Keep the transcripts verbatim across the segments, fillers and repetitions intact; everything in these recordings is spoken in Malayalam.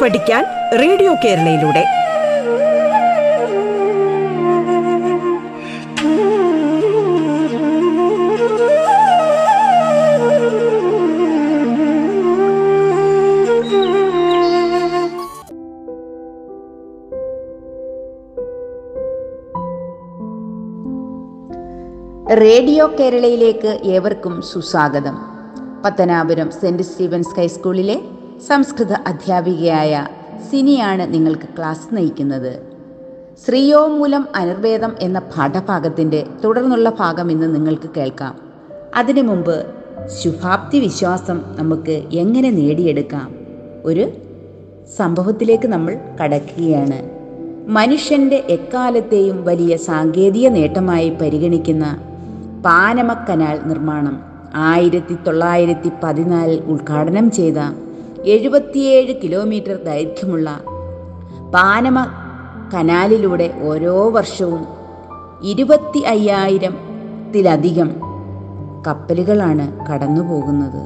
കേട്ടുപഠിക്കാൻ റേഡിയോ കേരളയിലൂടെ. റേഡിയോ കേരളയിലേക്ക് ഏവർക്കും സുസ്വാഗതം. പത്തനാപുരം സെന്റ് സ്റ്റീവൻസ് ഹൈസ്കൂളിലെ സംസ്കൃത അധ്യാപികയായ സിനിയാണ് നിങ്ങൾക്ക് ക്ലാസ് നയിക്കുന്നത്. ശ്രീയോ മൂലം അനുർവേദം എന്ന പാഠഭാഗത്തിൻ്റെ തുടർന്നുള്ള ഭാഗം ഇന്ന് നിങ്ങൾക്ക് കേൾക്കാം. അതിനു മുമ്പ് ശുഭാപ്തി വിശ്വാസം നമുക്ക് എങ്ങനെ നേടിയെടുക്കാം? ഒരു സംഭവത്തിലേക്ക് നമ്മൾ കടക്കുകയാണ്. മനുഷ്യൻ്റെ എക്കാലത്തെയും വലിയ സാങ്കേതിക നേട്ടമായി പരിഗണിക്കുന്ന പാനമ കനാൽ നിർമ്മാണം ആയിരത്തി തൊള്ളായിരത്തി പതിനാലിൽ ഉദ്ഘാടനം ചെയ്ത എഴുപത്തിയേഴ് കിലോമീറ്റർ ദൈർഘ്യമുള്ള പാനമ കനാലിലൂടെ ഓരോ വർഷവും ഇരുപത്തി അയ്യായിരത്തിലധികം കപ്പലുകളാണ് കടന്നുപോകുന്നത്.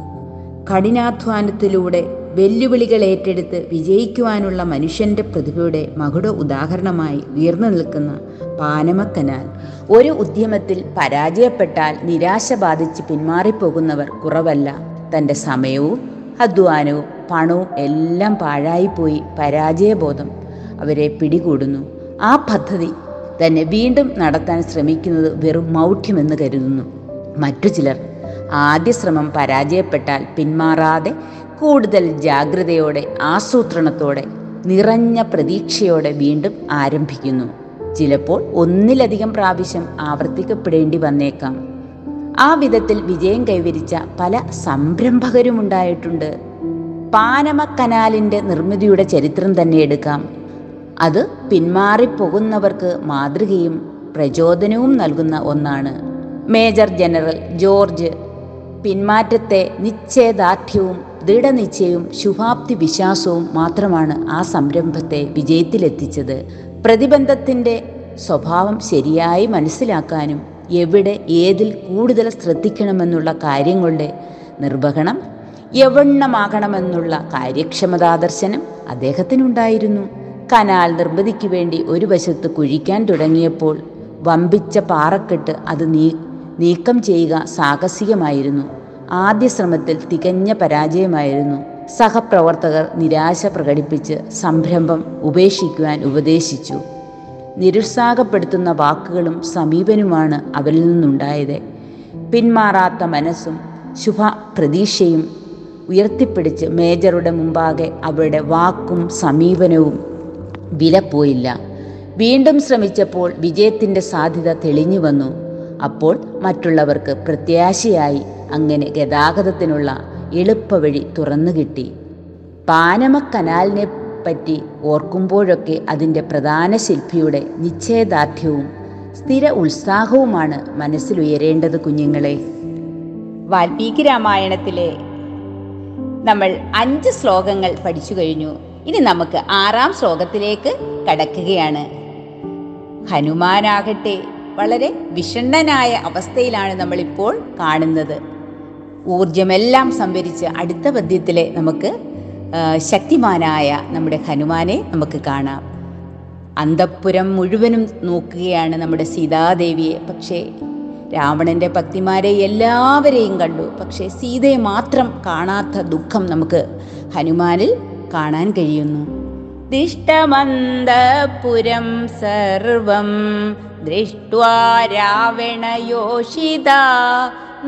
കഠിനാധ്വാനത്തിലൂടെ വെല്ലുവിളികൾ ഏറ്റെടുത്ത് വിജയിക്കുവാനുള്ള മനുഷ്യൻ്റെ പ്രതിഭയുടെ മകുട ഉദാഹരണമായി ഉയർന്നു നിൽക്കുന്ന പാനമ കനാൽ ഒരു ഉദ്യമത്തിൽ പരാജയപ്പെട്ടാൽ നിരാശ ബാധിച്ച് പിന്മാറിപ്പോകുന്നവർ കുറവല്ല. തൻ്റെ സമയവും അധ്വാനവും പണവും എല്ലാം പാഴായിപ്പോയി പരാജയബോധം അവരെ പിടികൂടുന്നു. ആ പദ്ധതി തന്നെ വീണ്ടും നടത്താൻ ശ്രമിക്കുന്നത് വെറും മൗഢ്യമെന്ന് കരുതുന്നു മറ്റു ചിലർ. ആദ്യ ശ്രമം പരാജയപ്പെട്ടാൽ പിന്മാറാതെ കൂടുതൽ ജാഗ്രതയോടെ ആസൂത്രണത്തോടെ നിറഞ്ഞ പ്രതീക്ഷയോടെ വീണ്ടും ആരംഭിക്കുന്നു. ചിലപ്പോൾ ഒന്നിലധികം പ്രാവശ്യം ആവർത്തിക്കപ്പെടേണ്ടി വന്നേക്കാം. ആ വിധത്തിൽ വിജയം കൈവരിച്ച പല സംരംഭകരുമുണ്ടായിട്ടുണ്ട്. പാനമ കനാലിൻ്റെ നിർമ്മിതിയുടെ ചരിത്രം തന്നെ എടുക്കാം. അത് പിന്മാറിപ്പോകുന്നവർക്ക് മാതൃകയും പ്രചോദനവും നൽകുന്ന ഒന്നാണ്. മേജർ ജനറൽ ജോർജ് പിന്മാറ്റത്തെ നിശ്ചയദാർഢ്യവും ദൃഢനിശ്ചയവും ശുഭാപ്തി വിശ്വാസവും മാത്രമാണ് ആ സംരംഭത്തെ വിജയത്തിലെത്തിച്ചത്. പ്രതിബന്ധത്തിൻ്റെ സ്വഭാവം ശരിയായി മനസ്സിലാക്കാനും എവിടെ ഏതിൽ കൂടുതൽ ശ്രദ്ധിക്കണമെന്നുള്ള കാര്യങ്ങളുടെ നിർവഹണം യവണ്ണമാകണമെന്നുള്ള കാര്യക്ഷമതാദർശനം അദ്ദേഹത്തിനുണ്ടായിരുന്നു. കനാൽ നിർമ്മിതിക്ക് വേണ്ടി ഒരു വശത്ത് കുഴിക്കാൻ തുടങ്ങിയപ്പോൾ വമ്പിച്ച പാറക്കെട്ട് അത് നീ നീക്കം ചെയ്യുക സാഹസികമായിരുന്നു. ആദ്യ ശ്രമത്തിൽ തികഞ്ഞ പരാജയമായിരുന്നു. സഹപ്രവർത്തകർ നിരാശ പ്രകടിപ്പിച്ച് സംരംഭം ഉപേക്ഷിക്കുവാൻ ഉപദേശിച്ചു. നിരുത്സാഹപ്പെടുത്തുന്ന വാക്കുകളും സമീപനവുമാണ് അവരിൽ നിന്നുണ്ടായത്. പിന്മാറാത്ത മനസ്സും ശുഭ പ്രതീക്ഷയും ഉയർത്തിപ്പിടിച്ച് മേജറുടെ മുമ്പാകെ അവരുടെ വാക്കും സമീപനവും വിലപ്പോയില്ല. വീണ്ടും ശ്രമിച്ചപ്പോൾ വിജയത്തിൻ്റെ സാധ്യത തെളിഞ്ഞു വന്നു. അപ്പോൾ മറ്റുള്ളവർക്ക് പ്രത്യാശയായി അങ്ങനെ ഗതാഗതത്തിനുള്ള എളുപ്പവഴി തുറന്നു കിട്ടി. പാനമ കനാലിനെ പറ്റി ഓർക്കുമ്പോഴൊക്കെ അതിൻ്റെ പ്രധാന ശില്പിയുടെ നിശ്ചയദാർഢ്യവും സ്ഥിര ഉത്സാഹവുമാണ് മനസ്സിലുയരേണ്ടത്. കുഞ്ഞുങ്ങളെ, വാൽമീകി രാമായണത്തിലെ നമ്മൾ അഞ്ച് ശ്ലോകങ്ങൾ പഠിച്ചു കഴിഞ്ഞു. ഇനി നമുക്ക് ആറാം ശ്ലോകത്തിലേക്ക് കടക്കുകയാണ്. ഹനുമാനാകട്ടെ വളരെ വിഷണ്ണനായ അവസ്ഥയിലാണ് നമ്മളിപ്പോൾ കാണുന്നത്. ഊർജമെല്ലാം സംഭരിച്ച് അടുത്ത പദ്യത്തിലെ നമുക്ക് ശക്തിമാനായ നമ്മുടെ ഹനുമാനെ നമുക്ക് കാണാം. അന്തഃപുരം മുഴുവനും നോക്കുകയാണ് നമ്മുടെ സീതാദേവിയെ. പക്ഷേ രാവണൻ്റെ ഭക്തിമാരെ എല്ലാവരെയും കണ്ടു. പക്ഷേ സീതയെ മാത്രം കാണാത്ത ദുഃഖം നമുക്ക് ഹനുമാനിൽ കാണാൻ കഴിയുന്നു. ദിഷ്ടമന്തപുരം സർവം ദൃഷ്ട്വാ രാവണയോഷിതാ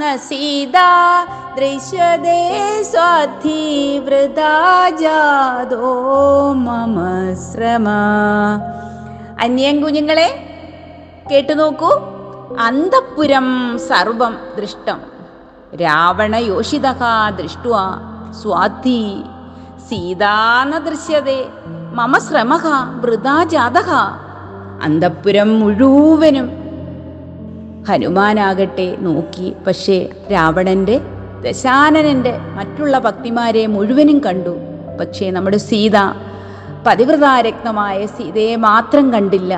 നസീതാ ദൃശ്യതേ സ്വാധീ വൃതാ ജാതോ മമ ശ്രമ. അന്യം കുഞ്ഞുങ്ങളെ കേട്ടു നോക്കൂ. അന്തഃപുരം സർവം ദൃഷ്ടം രാവണയോഷിതാ ദൃഷ്ട്വാ സ്വാധീ സീതാന ദൃശ്യതേ മമ ശ്രമ വൃതാ ജാതഃ. അന്തഃപുരം മുഴുവനും ഹനുമാനാകട്ടെ നോക്കി. പക്ഷേ രാവണൻ്റെ ദശാനനൻ്റെ മറ്റുള്ള ഭക്തിമാരെ മുഴുവനും കണ്ടു. പക്ഷേ നമ്മുടെ സീത, പതിവ്രതാരത്നമായ സീതയെ മാത്രം കണ്ടില്ല.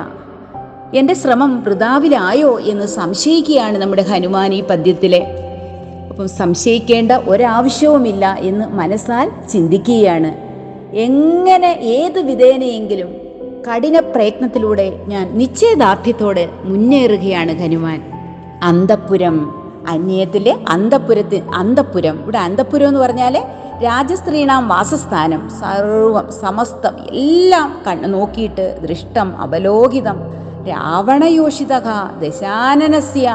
എൻ്റെ ശ്രമം വൃതാവിലായോ എന്ന് സംശയിക്കുകയാണ് നമ്മുടെ ഹനുമാൻ ഈ പദ്യത്തിലെ. അപ്പം സംശയിക്കേണ്ട ഒരാവശ്യവുമില്ല എന്ന് മനസ്സാൽ ചിന്തിക്കുകയാണ്. എങ്ങനെ ഏത് വിധേനയെങ്കിലും കഠിന പ്രയത്നത്തിലൂടെ ഞാൻ നിശ്ചയദാർഢ്യത്തോടെ മുന്നേറുകയാണ് ഹനുമാൻ. അന്തഃപുരം അന്യത്തിലെ അന്തഃപുരത്തി അന്തഃപുരം ഇവിടെ അന്തഃപുരം എന്ന് പറഞ്ഞാൽ രാജസ്ത്രീണാം വാസസ്ഥാനം, സർവം സമസ്തം എല്ലാം കണ്ണു നോക്കിയിട്ട് ദൃഷ്ടം അവലോകിതം രാവണയോഷിത ദശാനനസ്യ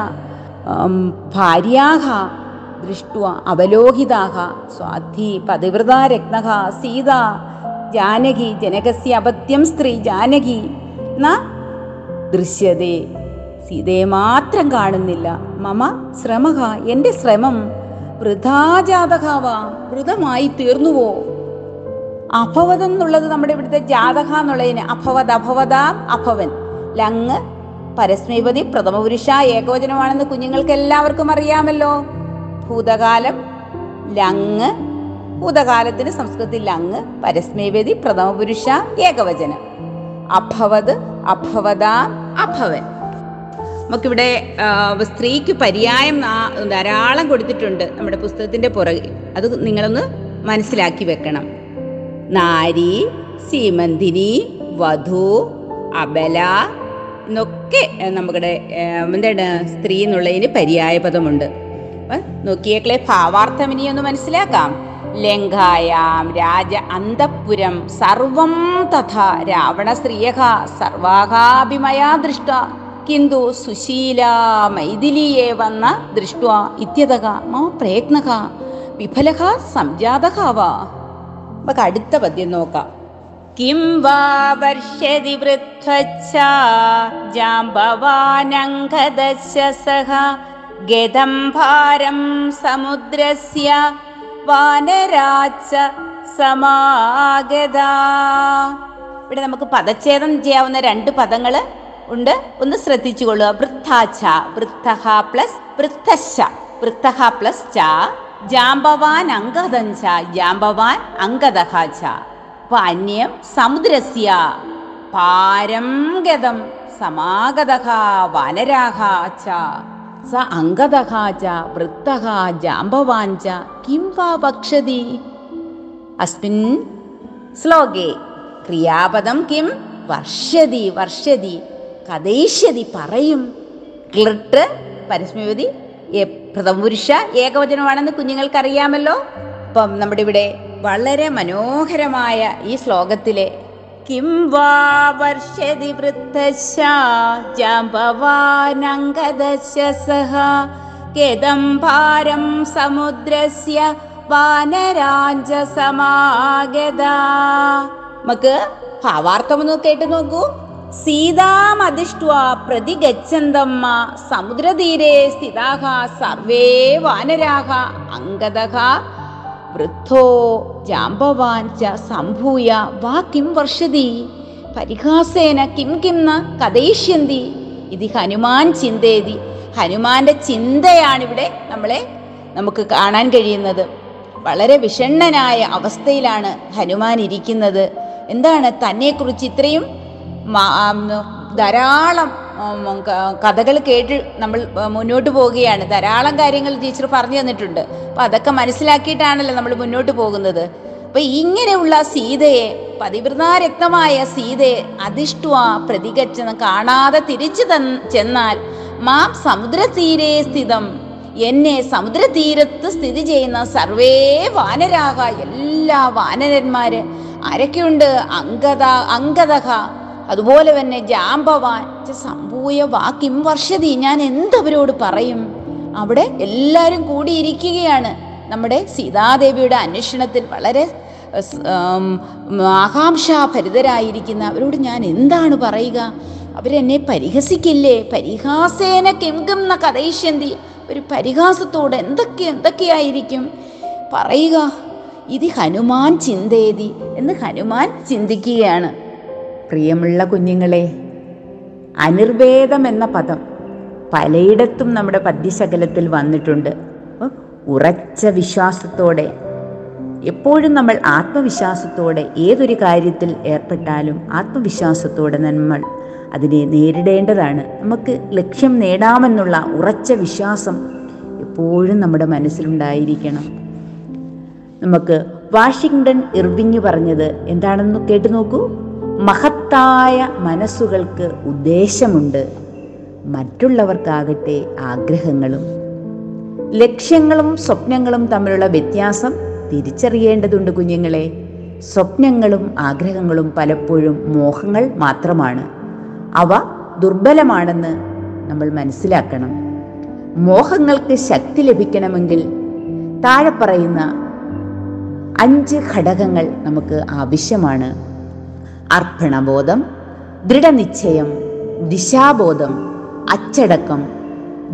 ഭാര്യാഹ ദൃഷ്ട്വ അവലോകിതാഹ സ്വാധി പതിവ്രത രത്നഹ സീത ജാനകി ജനകസ്യ അപത്യം സ്ത്രീ ജാനകി ന ദൃശ്യതേ. സീതയെ മാത്രം കാണുന്നില്ല. മമ ശ്രമഹ എൻ്റെ ശ്രമം വൃഥാജാതകാവ വൃതമായി തീർന്നുവോ. അഭവതം എന്നുള്ളത് നമ്മുടെ ഇവിടുത്തെ ജാതക എന്നുള്ളതിന് അഭവത് അഭവത അഭവൻ ലങ് പരസ്മൈപതി പ്രഥമപുരുഷ ഏകവചനമാണെന്ന് കുഞ്ഞുങ്ങൾക്ക് എല്ലാവർക്കും അറിയാമല്ലോ. ഭൂതകാലം ലങ്, ഭൂതകാലത്തിന് സംസ്കൃതത്തിൽ ലങ്, പരസ്മൈപതി പ്രഥമപുരുഷ ഏകവചനം. അഭവത് അഭവത അഭവൻ. നമുക്കിവിടെ സ്ത്രീക്ക് പര്യായം ധാരാളം കൊടുത്തിട്ടുണ്ട് നമ്മുടെ പുസ്തകത്തിൻ്റെ പുറകിൽ. അത് നിങ്ങളൊന്ന് മനസ്സിലാക്കി വെക്കണം. നാരി, സീമന്തിനി, വധു, അബല എന്നൊക്കെ നമ്മുടെ എന്താണ് സ്ത്രീ എന്നുള്ളതിന് പര്യായ പദമുണ്ട്. നോക്കിയേക്കളെ ഭാവാർത്ഥമിനി ഒന്ന് മനസ്സിലാക്കാം. ലങ്കായാം രാജ അന്തപുരം സർവം തഥാ രാവണ സ്ത്രീയ സർവാകാഭിമയാ ദൃഷ്ട കിന്തു സുശീല മൈഥിലിയെ വന്ന ദൃഷ്ട്വ ഇത്യതക മമ പ്രയത്നക വിഫലക സംജാതകാവ. നമുക്ക് അടുത്ത പദ്യം നോക്കാം. കിം വാ വർഷതി വൃദ്ധച്ഛാ ജാംബവാനങ്കദസ്യ സഹ ഗതം ഭാരം സമുദ്രസ്യ വാനരാച്ച സമാഗത. ഇവിടെ നമുക്ക് പദച്ഛേദം ചെയ്യാവുന്ന രണ്ട് പദങ്ങൾ ഉണ്ട്, ഒന്ന് ശ്രദ്ധിച്ചുകൊള്ളുക. വൃദ്ധാച്ച വൃദ്ധഹ പ്ലസ് വൃദ്ധശ വൃദ്ധഹ പ്ലസ് ച. ജാംബവാൻ അങ്കദം ച ജാംബവാൻ അങ്കദഹ ച. പാന്യം സമുദ്രസ്യ പാരം ഗതം സമാഗതഹ വനരാഹ ച സ അങ്കദഹ ച വൃദ്ധഹ ജാംബവാൻ ച കിം വാ വക്ഷതി. അസ്മിൻ ശ്ലോകേ ക്രിയാപദം കിം വർഷതി വർഷതി കഥയിഷ്യതി പറയും. ക്ലിട്ട് പരസ്മയതി പ്രഥമപുരുഷ ഏകവചനമാണെന്ന് കുഞ്ഞുങ്ങൾക്കറിയാമല്ലോ. അപ്പം നമ്മുടെ ഇവിടെ വളരെ മനോഹരമായ ഈ ശ്ലോകത്തിലെ കിം വാ വർഷതി വൃദ്ധശ ജാംബവാനങ്കദശ സഹ ഗതം ഭാരം സമുദ്രസ്യ വാനരാജ സമാഗത. നമുക്ക് ഭാവാർത്ഥമൊന്ന് കേട്ട് നോക്കൂ. സീതാമധിഷ്ഠ്വാ പ്രതിഗച്ഛന്തമ്മ സമുദ്രതീരേ സ്ഥിതാഹ സർവേ വാനരാഹ അങ്കദഹ വൃദ്ധോ ജാംബവാൻ ച സംഭൂയ വാ കിം വർഷതി പരിഹാസേന കിം കിം ന കഥയിഷ്യന്തി. ഇത് ഹനുമാൻ ചിന്തേതി. ഹനുമാന്റെ ചിന്തയാണിവിടെ നമ്മളെ നമുക്ക് കാണാൻ കഴിയുന്നത്. വളരെ വിഷണ്ണനായ അവസ്ഥയിലാണ് ഹനുമാൻ ഇരിക്കുന്നത്. എന്താണ് തന്നെക്കുറിച്ച് ഇത്രയും ധാരാളം കഥകൾ കേട്ട് നമ്മൾ മുന്നോട്ട് പോവുകയാണ്. ധാരാളം കാര്യങ്ങൾ ടീച്ചർ പറഞ്ഞു തന്നിട്ടുണ്ട്. അപ്പം അതൊക്കെ മനസ്സിലാക്കിയിട്ടാണല്ലോ നമ്മൾ മുന്നോട്ട് പോകുന്നത്. അപ്പം ഇങ്ങനെയുള്ള സീതയെ, പതിവ്രതാരക്തമായ സീതയെ അധിഷ്ഠുവ പ്രതികച്ചെന്ന് കാണാതെ തിരിച്ചു തന്ന് ചെന്നാൽ മാം സമുദ്രതീരേ സ്ഥിതം എന്നെ സമുദ്രതീരത്ത് സ്ഥിതി ചെയ്യുന്ന സർവേ വാനരാഹ എല്ലാ വാനരന്മാര് ആരൊക്കെയുണ്ട്, അങ്കദ അങ്കദഹ അതുപോലെ തന്നെ ജാംബവാൻ സംഭൂയ വാക്കിം വർഷതി ഞാൻ എന്തവരോട് പറയും. അവിടെ എല്ലാവരും കൂടിയിരിക്കുകയാണ് നമ്മുടെ സീതാദേവിയുടെ അന്വേഷണത്തിൽ. വളരെ ആകാംക്ഷാഭരിതരായിരിക്കുന്ന അവരോട് ഞാൻ എന്താണ് പറയുക, അവരെന്നെ പരിഹസിക്കില്ലേ. പരിഹാസേന കിംകം ന കഥയിഷ്യന്തി ഒരു പരിഹാസത്തോടെ എന്തൊക്കെ എന്തൊക്കെയായിരിക്കും പറയുക. ഇത് ഹനുമാൻ ചിന്തേതി എന്ന് ഹനുമാൻ ചിന്തിക്കുകയാണ്. പ്രിയമുള്ള കുഞ്ഞുങ്ങളെ, അനിർവേദം എന്ന പദം പലയിടത്തും നമ്മുടെ പദ്യശകലത്തിൽ വന്നിട്ടുണ്ട്. ഉറച്ച വിശ്വാസത്തോടെ എപ്പോഴും നമ്മൾ ആത്മവിശ്വാസത്തോടെ ഏതൊരു കാര്യത്തിൽ ഏർപ്പെട്ടാലും ആത്മവിശ്വാസത്തോടെ നമ്മൾ അതിനെ നേരിടേണ്ടതാണ്. നമുക്ക് ലക്ഷ്യം നേടാമെന്നുള്ള ഉറച്ച വിശ്വാസം എപ്പോഴും നമ്മുടെ മനസ്സിലുണ്ടായിരിക്കണം. നമുക്ക് വാഷിങ്ടൺ ഇർവിങ് പറഞ്ഞത് എന്താണെന്ന് കേട്ടു നോക്കൂ. മഹത്തായ മനസ്സുകൾക്ക് ഉദ്ദേശമുണ്ട്, മറ്റുള്ളവർക്കാകട്ടെ ആഗ്രഹങ്ങളും. ലക്ഷ്യങ്ങളും സ്വപ്നങ്ങളും തമ്മിലുള്ള വ്യത്യാസം തിരിച്ചറിയേണ്ടതുണ്ട് കുഞ്ഞുങ്ങളെ. സ്വപ്നങ്ങളും ആഗ്രഹങ്ങളും പലപ്പോഴും മോഹങ്ങൾ മാത്രമാണ്. അവ ദുർബലമാണെന്ന് നമ്മൾ മനസ്സിലാക്കണം. മോഹങ്ങൾക്ക് ശക്തി ലഭിക്കണമെങ്കിൽ താഴെ പറയുന്ന അഞ്ച് ഘടകങ്ങൾ നമുക്ക് ആവശ്യമാണ്. അർപ്പണബോധം, ദൃഢനിശ്ചയം, ദിശാബോധം, അച്ചടക്കം,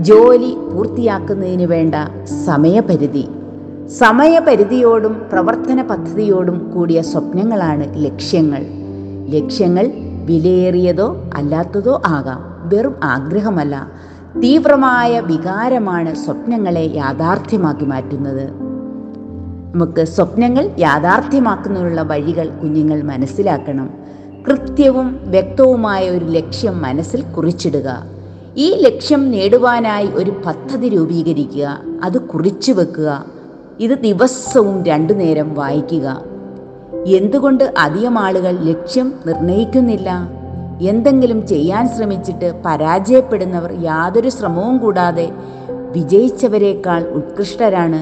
ജോലി പൂർത്തിയാക്കുന്നതിന് വേണ്ട സമയപരിധി. സമയപരിധിയോടും പ്രവർത്തന പദ്ധതിയോടും കൂടിയ സ്വപ്നങ്ങളാണ് ലക്ഷ്യങ്ങൾ. ലക്ഷ്യങ്ങൾ വിലയേറിയതോ അല്ലാത്തതോ ആകാം, വെറും ആഗ്രഹമല്ല. തീവ്രമായ വികാരമാണ് സ്വപ്നങ്ങളെ യാഥാർത്ഥ്യമാക്കി മാറ്റുന്നത്. നമുക്ക് സ്വപ്നങ്ങൾ യാഥാർത്ഥ്യമാക്കുന്നതിനുള്ള വഴികൾ കുഞ്ഞുങ്ങൾ മനസ്സിലാക്കണം. കൃത്യവും വ്യക്തവുമായ ഒരു ലക്ഷ്യം മനസ്സിൽ കുറിച്ചിടുക. ഈ ലക്ഷ്യം നേടുവാനായി ഒരു പദ്ധതി രൂപീകരിക്കുക, അത് കുറിച്ചു വെക്കുക. ഇത് ദിവസവും രണ്ടു നേരം വായിക്കുക. എന്തുകൊണ്ട് അധികം ആളുകൾ ലക്ഷ്യം നിർണയിക്കുന്നില്ല? എന്തെങ്കിലും ചെയ്യാൻ ശ്രമിച്ചിട്ട് പരാജയപ്പെടുന്നവർ യാതൊരു ശ്രമവും കൂടാതെ വിജയിച്ചവരെക്കാൾ ഉത്കൃഷ്ടരാണ്.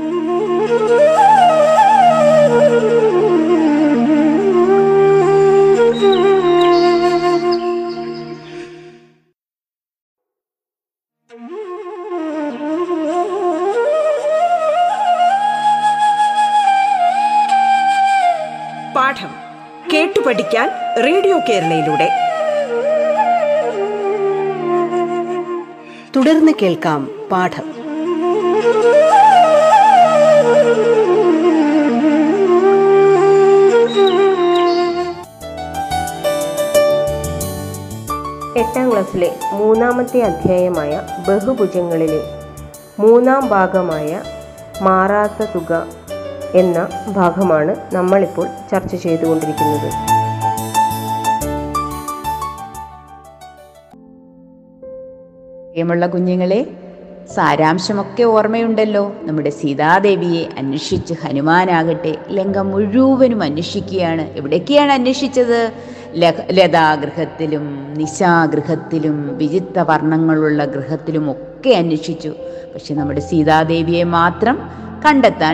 പാഠം കേട്ടു പഠിക്കാൻ റേഡിയോ കേരളയിലൂടെ തുടർന്ന് കേൾക്കാം പാഠം. എട്ടാം ക്ലാസ്സിലെ മൂന്നാമത്തെ അധ്യായമായ ബഹുഭുജങ്ങളിലെ മൂന്നാം ഭാഗമായ മാറാത്ത തുക എന്ന ഭാഗമാണ് നമ്മളിപ്പോൾ ചർച്ച ചെയ്തുകൊണ്ടിരിക്കുന്നത്. പ്രിയമുള്ള കുഞ്ഞുങ്ങളെ, സാരാംശമൊക്കെ ഓർമ്മയുണ്ടല്ലോ. നമ്മുടെ സീതാദേവിയെ അന്വേഷിച്ച് ഹനുമാനാകട്ടെ ലങ്ക മുഴുവനും അന്വേഷിക്കുകയാണ്. എവിടേക്കാണ് അന്വേഷിച്ചത്? ലതാഗൃഹത്തിലും നിശാഗൃഹത്തിലും വിചിത്ര വർണ്ണങ്ങളുള്ള ഗൃഹത്തിലും ഒക്കെ അന്വേഷിച്ചു. പക്ഷെ നമ്മുടെ സീതാദേവിയെ മാത്രം കണ്ടെത്താൻ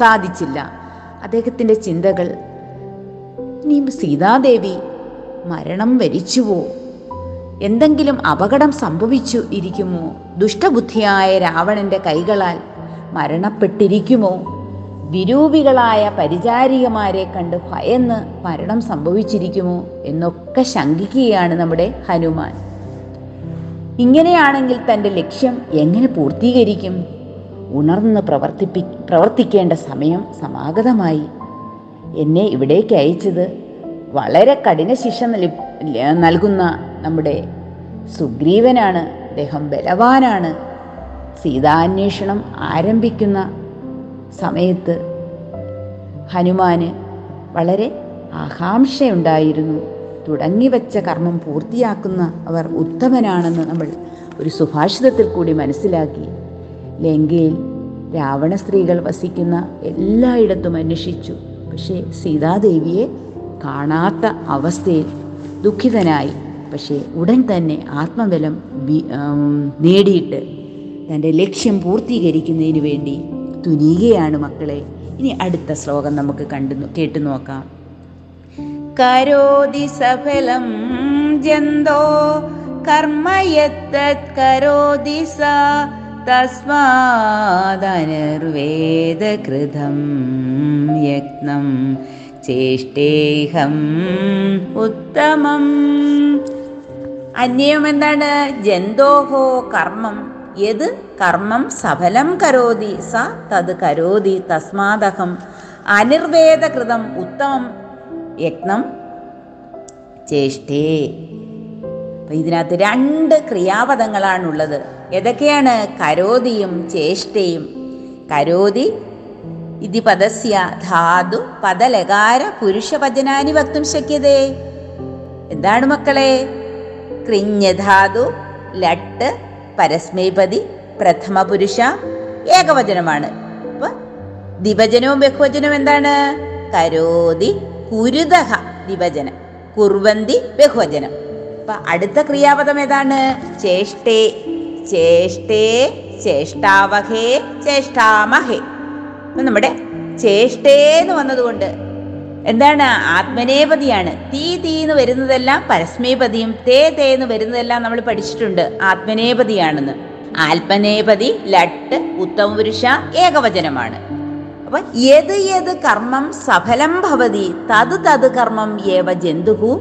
സാധിച്ചില്ല. അദ്ദേഹത്തിൻ്റെ ചിന്തകൾ, ഇനി സീതാദേവി മരണം വരിച്ചുവോ? എന്തെങ്കിലും അപകടം സംഭവിച്ചു ഇരിക്കുമോ? ദുഷ്ടബുദ്ധിയായ രാവണന്റെ കൈകളാൽ മരണപ്പെട്ടിരിക്കുമോ? വിരൂപികളായ പരിചാരികമാരെ കണ്ട് ഭയന്ന് മരണം സംഭവിച്ചിരിക്കുമോ എന്നൊക്കെ ശങ്കിക്കുകയാണ് നമ്മുടെ ഹനുമാൻ. ഇങ്ങനെയാണെങ്കിൽ തൻ്റെ ലക്ഷ്യം എങ്ങനെ പൂർത്തീകരിക്കും? ഉണർന്ന് പ്രവർത്തിപ്പി പ്രവർത്തിക്കേണ്ട സമയം സമാഗതമായി. എന്നെ ഇവിടേക്ക് അയച്ചത് വളരെ കഠിന ശിക്ഷ നൽകുന്ന നമ്മുടെ സുഗ്രീവനാണ്. അദ്ദേഹം ബലവാനാണ്. സീതാന്വേഷണം ആരംഭിക്കുന്ന സമയത്ത് ഹനുമാന് വളരെ ആകാംക്ഷയുണ്ടായിരുന്നു. തുടങ്ങിവെച്ച കർമ്മം പൂർത്തിയാക്കുന്ന അവർ ഉത്തമനാണെന്ന് നമ്മൾ ഒരു സുഭാഷിതത്തിൽ കൂടി മനസ്സിലാക്കി. ലങ്കയിൽ രാവണ സ്ത്രീകൾ വസിക്കുന്ന എല്ലായിടത്തും അന്വേഷിച്ചു. പക്ഷേ സീതാദേവിയെ കാണാത്ത അവസ്ഥയിൽ ദുഃഖിതനായി. പക്ഷേ ഉടൻ തന്നെ ആത്മബലം നേടിയിട്ട് തൻ്റെ ലക്ഷ്യം പൂർത്തീകരിക്കുന്നതിന് വേണ്ടി തുനിയുകയാണ് മക്കളെ. ഇനി അടുത്ത ശ്ലോകം നമുക്ക് കണ്ടു കേട്ടു നോക്കാം. കരോതി സഫലം ജന്തോ കർമ്മയത്തത് കരോതി സ തസ്മാദനർവേദകൃതം യജ്ഞം ചേഷ്ടേഹം ഉത്തമം. അന്യം എന്താണ്? ജന്തോഹോ കർമ്മം യത് കർമ്മം സഫലം കരോതി സ തത് കരോതി തസ്മാദഹം അനിർവേദകൃതം ഉത്തമം യജ്ഞം ചേഷ്ടേ. അപ്പം ഇതിനകത്ത് രണ്ട് ക്രിയാപദങ്ങളാണുള്ളത്. ഏതൊക്കെയാണ്? കരോതിയും ചേഷ്ടയും. കരോതി ഇതി പദസ്യ ധാതു പദലകാര പുരുഷ പജനാനി വക്തും ശക്യതേ. എന്താണ് മക്കളെ? ക്രിഞ്ഞധാതു ലട്ട് പരസ്മൈപതി പ്രഥമ പുരുഷ ഏകവചനമാണ്. അപ്പൊ ദ്വിവചനവും ബഹുവചനവും എന്താണ്? കരോതി കുരുതഹ ദ്വിവചനം, കുർവന്തി ബഹുവചനം. അപ്പൊ അടുത്ത ക്രിയാപദം ഏതാണ്? ചേഷ്ടേ ചേഷ്ടേ ചേഷ്ടാവഹേ ചേഷ്ടാമഹേ. അപ്പം നമ്മുടെ ചേഷ്ടേന്ന് വന്നതുകൊണ്ട് എന്താണ്? ആത്മനേപതിയാണ്. തീ തീന്ന് വരുന്നതെല്ലാം പരസ്മേപതിയും തേ തേന്ന് വരുന്നതെല്ലാം നമ്മൾ പഠിച്ചിട്ടുണ്ട് ആത്മനേപതിയാണെന്ന്. ആത്മനേപതി ലട്ട് ഉത്തമപുരുഷ ഏകവചനമാണ്. അപ്പൊ ഏത് ഏത് കർമ്മം സഫലം ഭവതി തത് തത് കർമ്മം ഏവ ജന്തുഹു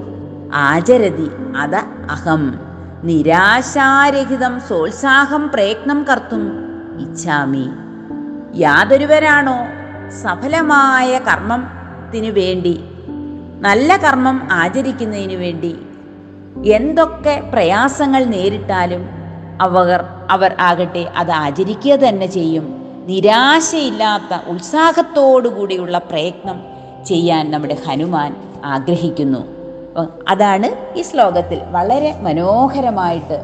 ആചരതി അത അഹം നിരാശാരഹിതം സോത്സാഹം പ്രയത്നം കർത്തും ഇച്ഛാമി. യാതൊരുവരാണോ സഫലമായ കർമ്മത്തിനു വേണ്ടി, നല്ല കർമ്മം ആചരിക്കുന്നതിനു വേണ്ടി എന്തൊക്കെ പ്രയാസങ്ങൾ നേരിട്ടാലും അവർ അവർ ആകട്ടെ അത് ആചരിക്കുക തന്നെ ചെയ്യും. നിരാശയില്ലാത്ത ഉത്സാഹത്തോടുകൂടിയുള്ള പ്രയത്നം ചെയ്യാൻ നമ്മുടെ ഹനുമാൻ ആഗ്രഹിക്കുന്നു. അതാണ് ഈ ശ്ലോകത്തിൽ വളരെ മനോഹരമായിട്ട്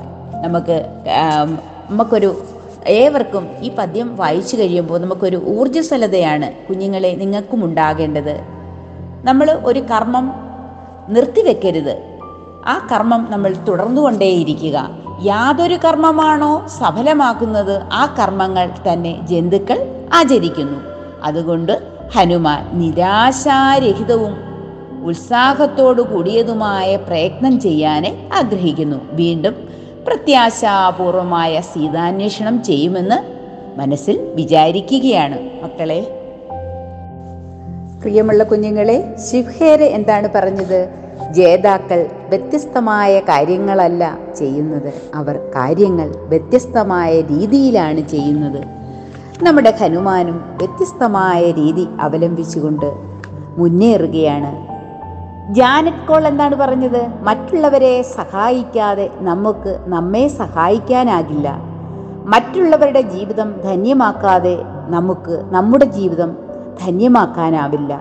നമുക്ക് നമുക്കൊരു ഏവർക്കും ഈ പദ്യം വായിച്ചു കഴിയുമ്പോൾ നമുക്കൊരു ഊർജ്ജസ്വലതയാണ് കുഞ്ഞുങ്ങളെ നിങ്ങൾക്കും ഉണ്ടാകേണ്ടത്. നമ്മൾ ഒരു കർമ്മം നിർത്തിവെക്കരുത്, ആ കർമ്മം നമ്മൾ തുടർന്നുകൊണ്ടേയിരിക്കുക. യാതൊരു കർമ്മമാണോ സഫലമാക്കുന്നത് ആ കർമ്മങ്ങൾ തന്നെ ജന്തുക്കൾ ആചരിക്കുന്നു. അതുകൊണ്ട് ഹനുമാൻ നിരാശാരഹിതവും ഉത്സാഹത്തോടു കൂടിയതുമായ പ്രയത്നം ചെയ്യാനേ ആഗ്രഹിക്കുന്നു. വീണ്ടും പ്രത്യാശാപൂർവമായ സീതാന്വേഷണം ചെയ്യുമെന്ന് മനസ്സിൽ വിചാരിക്കുകയാണ് മക്കളെ. പ്രിയമുള്ള കുഞ്ഞുങ്ങളെ, ശിവഹേര എന്താണ് പറഞ്ഞത്? ജേതാക്കൾ വ്യത്യസ്തമായ കാര്യങ്ങളല്ല ചെയ്യുന്നത്, അവർ കാര്യങ്ങൾ വ്യത്യസ്തമായ രീതിയിലാണ് ചെയ്യുന്നത്. നമ്മുടെ ഹനുമാനും വ്യത്യസ്തമായ രീതി അവലംബിച്ചുകൊണ്ട് മുന്നേറുകയാണ്. ജാനറ്റ് കോൾ എന്താണ് പറഞ്ഞത്? മറ്റുള്ളവരെ സഹായിക്കാതെ നമുക്ക് നമ്മെ സഹായിക്കാനാകില്ല. മറ്റുള്ളവരുടെ ജീവിതം ധന്യമാക്കാതെ നമുക്ക് നമ്മുടെ ജീവിതം ധന്യമാക്കാനാവില്ല.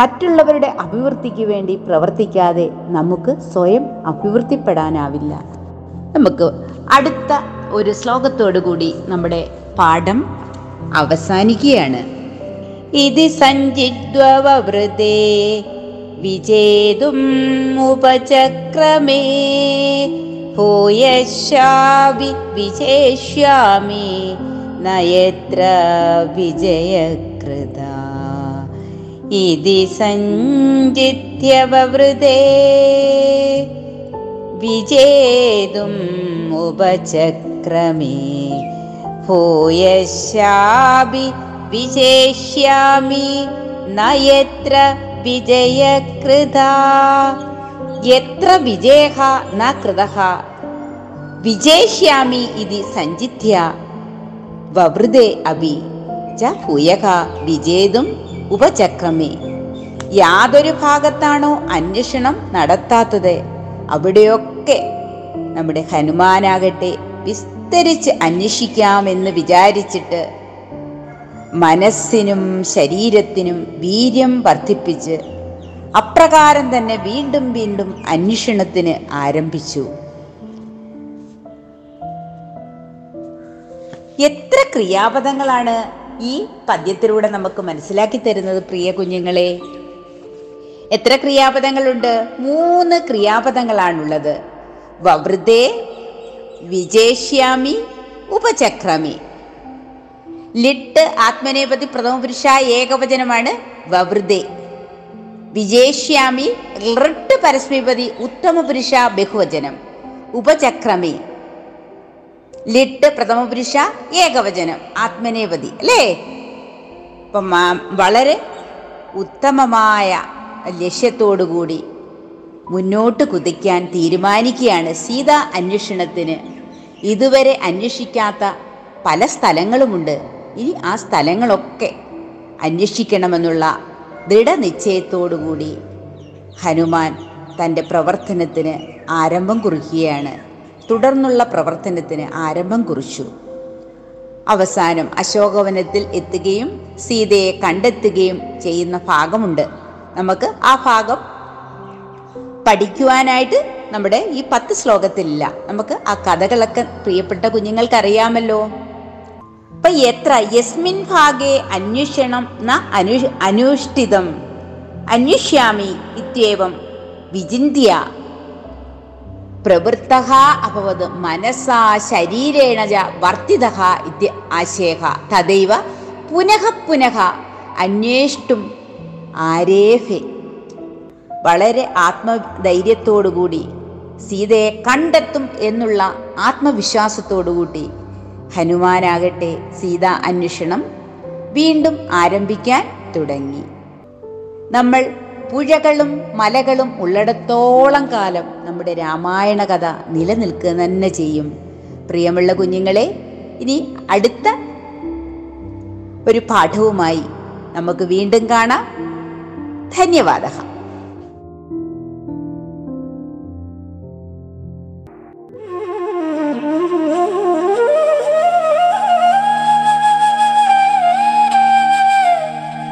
മറ്റുള്ളവരുടെ അഭിവൃദ്ധിക്ക് വേണ്ടി പ്രവർത്തിക്കാതെ നമുക്ക് സ്വയം അഭിവൃദ്ധിപ്പെടാനാവില്ല. നമുക്ക് അടുത്ത ഒരു ശ്ലോകത്തോടു കൂടി നമ്മുടെ പാഠം അവസാനിക്കുകയാണ്. ഇതി സഞ്ചിദ്വവവൃതേ വിജേതും ഉപചക്രമേ ഭൂയശ്ശാവി വിജേഷ്യാമി നയത്ര വിജയകൃത. ഇതി സഞ്ചിത്യവവൃതേ വിജേതും ഉപചക്രമേ ഭൂയശ്ശാവി വിജേഷ്യാമി നയത്ര വിജയകൃത. യത്ര വിജയഃ ന കൃതഃ വിജയിഷ്യാമി ഇതി സഞ്ചിത്യ വവൃതേ അഭി ച ഭൂയഃ വിജേതും ഉപചക്രമേ. യാതൊരു ഭാഗത്താണോ അന്വേഷണം നടത്താത്തത് അവിടെയൊക്കെ നമ്മുടെ ഹനുമാനാകട്ടെ വിസ്തരിച്ച് അന്വേഷിക്കാമെന്ന് വിചാരിച്ചിട്ട് മനസ്സിനും ശരീരത്തിനും വീര്യം വർദ്ധിപ്പിച്ച് അപ്രകാരം തന്നെ വീണ്ടും വീണ്ടും അന്വേഷണത്തിന് ആരംഭിച്ചു. എത്ര ക്രിയാപദങ്ങളാണ് ഈ പദ്യത്തിലൂടെ നമുക്ക് മനസ്സിലാക്കി തരുന്നത് പ്രിയ കുഞ്ഞുങ്ങളെ. എത്ര ക്രിയാപദങ്ങളുണ്ട്? മൂന്ന് ക്രിയാപദങ്ങളാണുള്ളത്. വവൃതേ, വിജേഷ്യാമി, ഉപചക്രമി. ലിട്ട് ആത്മനേപതി പ്രഥമപുരുഷ ഏകവചനമാണ് വവൃതേ. വിജേഷ്യാമി ലിട്ട് പരസ്മൈപതി ഉത്തമപുരുഷ ബഹുവചനം. ഉപചക്രമേ ലിട്ട് പ്രഥമപുരുഷ ഏകവചനം ആത്മനേപതി, അല്ലേ? അപ്പം വളരെ ഉത്തമമായ ലക്ഷ്യത്തോടുകൂടി മുന്നോട്ട് കുതിക്കാൻ തീരുമാനിക്കുകയാണ്. സീത അന്വേഷണത്തിന് ഇതുവരെ അന്വേഷിക്കാത്ത പല സ്ഥലങ്ങളുമുണ്ട്. ഇനി ആ സ്ഥലങ്ങളൊക്കെ അന്വേഷിക്കണമെന്നുള്ള ദൃഢനിശ്ചയത്തോടുകൂടി ഹനുമാൻ തൻ്റെ പ്രവർത്തനത്തിന് ആരംഭം കുറിക്കുകയാണ്. തുടർന്നുള്ള പ്രവർത്തനത്തിന് ആരംഭം കുറിച്ചു. അവസാനം അശോകവനത്തിൽ എത്തുകയും സീതയെ കണ്ടെത്തുകയും ചെയ്യുന്ന ഭാഗമുണ്ട്. നമുക്ക് ആ ഭാഗം പഠിക്കുവാനായിട്ട് നമ്മുടെ ഈ പത്ത് ശ്ലോകത്തിലില്ല. നമുക്ക് ആ കഥകളൊക്കെ പ്രിയപ്പെട്ട കുഞ്ഞുങ്ങൾക്ക് അറിയാമല്ലോ. അപ്പൊ എത്ര യസ്മിൻ ഭാഗേ അന്വേഷണം ന അനു അനുഷ്ഠിതം അന്വേഷ്യാമി ഇത്യേവം വിചിന്ത്യ പ്രവൃത്തഃ അഭവത് മനസാ ശരീരേണ ച വർത്തിതഃ ഇതി ആശയഃ തദൈവ പുനഃ പുനഃ അന്വേഷ്ടും ആരേഫേ. വളരെ ആത്മധൈര്യത്തോടുകൂടി സീതയെ കണ്ടെത്തും എന്നുള്ള ആത്മവിശ്വാസത്തോടുകൂടി ഹനുമാനാകട്ടെ സീത അന്വേഷണം വീണ്ടും ആരംഭിക്കാൻ തുടങ്ങി. നമ്മൾ പുഴകളും മലകളും ഉള്ളിടത്തോളം കാലം നമ്മുടെ രാമായണ കഥ നിലനിൽക്കുക തന്നെ ചെയ്യും. പ്രിയമുള്ള കുഞ്ഞുങ്ങളെ, ഇനി അടുത്ത ഒരു പാഠവുമായി നമുക്ക് വീണ്ടും കാണാം. ധന്യവാദം.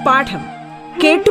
പാഠം കേട്ടു